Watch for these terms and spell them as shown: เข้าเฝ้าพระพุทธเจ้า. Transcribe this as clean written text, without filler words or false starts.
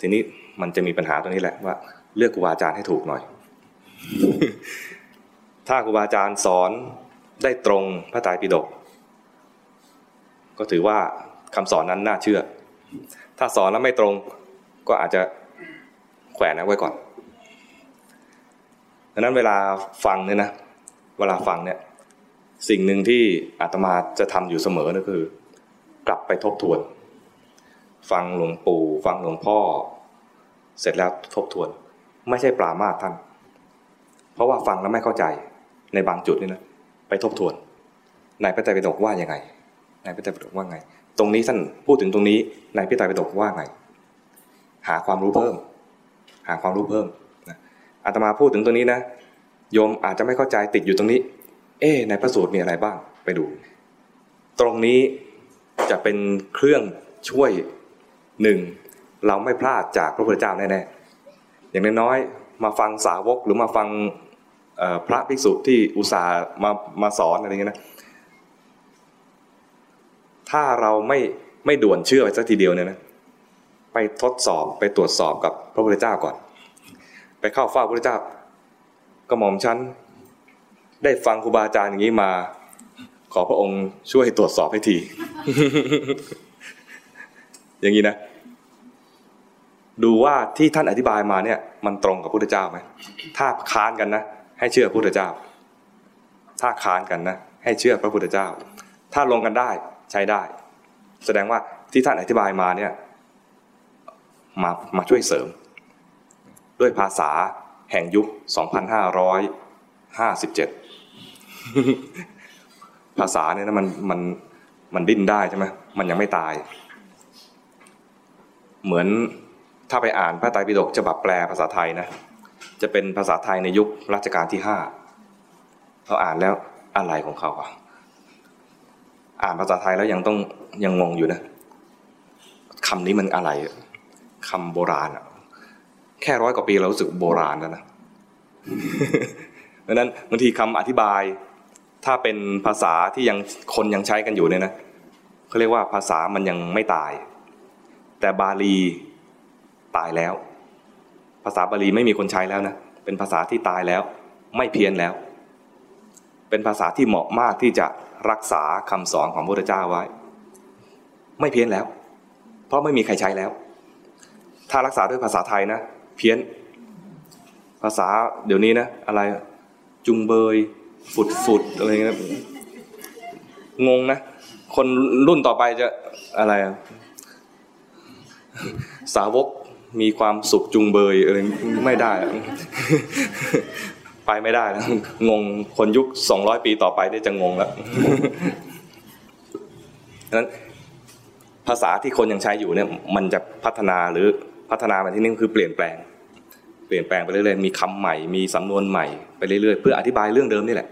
ทีนี้มันจะมีปัญหาตรงนี้แหละว่าเลือกครูบาอาจารย์ให้ถูกหน่อย ถ้าครูบาอาจารย์สอนได้ตรงพระไตรปิฎกก็ถือว่าคำสอนนั้นน่าเชื่อถ้าสอนแล้วไม่ตรงก็อาจจะแขวนเอาไว้ก่อนดังนั้นเวลาฟังเนี่ยนะเวลาฟังเนี่ยสิ่งหนึ่งที่อาตมาจะทำอยู่เสมอก็คือกลับไปทบทวนฟังหลวงปู่ฟังหลวงพ่อเสร็จแล้วทบทวนไม่ใช่ปรามาสท่านเพราะว่าฟังแล้วไม่เข้าใจในบางจุดนี่นะไปทบทวนในพระไตรปิฎกว่ายังไงในพระไตรปิฎกว่าไงตรงนี้ท่านพูดถึงตรงนี้ในพระไตรปิฎกว่าไงหาความรู้เพิ่มหาความรู้เพิ่มนะอาตมาพูดถึงตรงนี้นะโยมอาจจะไม่เข้าใจติดอยู่ตรงนี้เอ๊ะในพระสูตรมีอะไรบ้างไปดูตรงนี้จะเป็นเครื่องช่วยหนึ่งเราไม่พลาดจากพระพุทธเจ้าแน่ๆอย่างน้อยๆมาฟังสาวกหรือมาฟังพระภิกษุที่อุตส่าห์มาสอนอะไรอย่างเงี้ยนะถ้าเราไม่ด่วนเชื่อไปสักทีเดียวเนี่ยนะไปทดสอบไปตรวจสอบกับพระพุทธเจ้าก่อนไปเข้าเฝ้าพระพุทธเจ้ากระหม่อมฉันได้ฟังครูบาอาจารย์อย่างนี้มาขอพระองค์ช่วยตรวจสอบให้ที อย่างนี้นะดูว่าที่ท่านอธิบายมาเนี่ยมันตรงกับพระพุทธเจ้าไหมถ้าค้านกันนะให้เชื่อพระพุทธเจ้าถ้าค้านกันนะให้เชื่อพระพุทธเจ้าถ้าลงกันได้ใช้ได้แสดงว่าที่ท่านอธิบายมาเนี่ยมาช่วยเสริมด้วยภาษาแห่งยุค 2557 ภาษาเนี่ยนะมันดิ้นได้ใช่ไหมมันยังไม่ตายเหมือนถ้าไปอ่านพระไตรปิฎกฉบับแปลภาษาไทยนะจะเป็นภาษาไทยในยุครัชกาลที่5เราอ่านแล้วอะไรของเขาอ่ะอ่านภาษาไทยแล้วยังงงอยู่นะคำนี้มันอะไรคำโบราณอ่ะแค่ร้อยกว่าปีเรารู้สึกโบราณแล้วนะเพราะฉะนั้นบางทีคำอธิบายถ้าเป็นภาษาที่ยังคนยังใช้กันอยู่เนี่ยนะเขาเรียกว่าภาษามันยังไม่ตายแต่บาลีตายแล้วภาษาบาลีไม่มีคนใช้แล้วนะเป็นภาษาที่ตายแล้วไม่เพี้ยนแล้วเป็นภาษาที่เหมาะมากที่จะรักษาคำสอนของพระพุทธเจ้าไว้ไม่เพี้ยนแล้วเพราะไม่มีใครใช้แล้วถ้ารักษาด้วยภาษาไทยนะเพี้ยนภาษาเดี๋ยวนี้นะอะไรจุงเบยฝุดอะไรเงี้ยงงนะคนรุ่นต่อไปจะอะไรสาวกมีความสุขจุงเบยอะไรไม่ได้ ไปไม่ได้แล้วงงคนยุค200ปีต่อไปเนี่ยจะงงแล้ว นั้นภาษาที่คนยังใช้อยู่เนี่ยมันจะพัฒนาหรือพัฒนามาที่นี่คือเปลี่ยนแปลงไปเรื่อยๆมีคำใหม่มีสำนวนใหม่ไปเรื่อยๆเพื่ออธิบายเรื่องเดิมนี่แหละ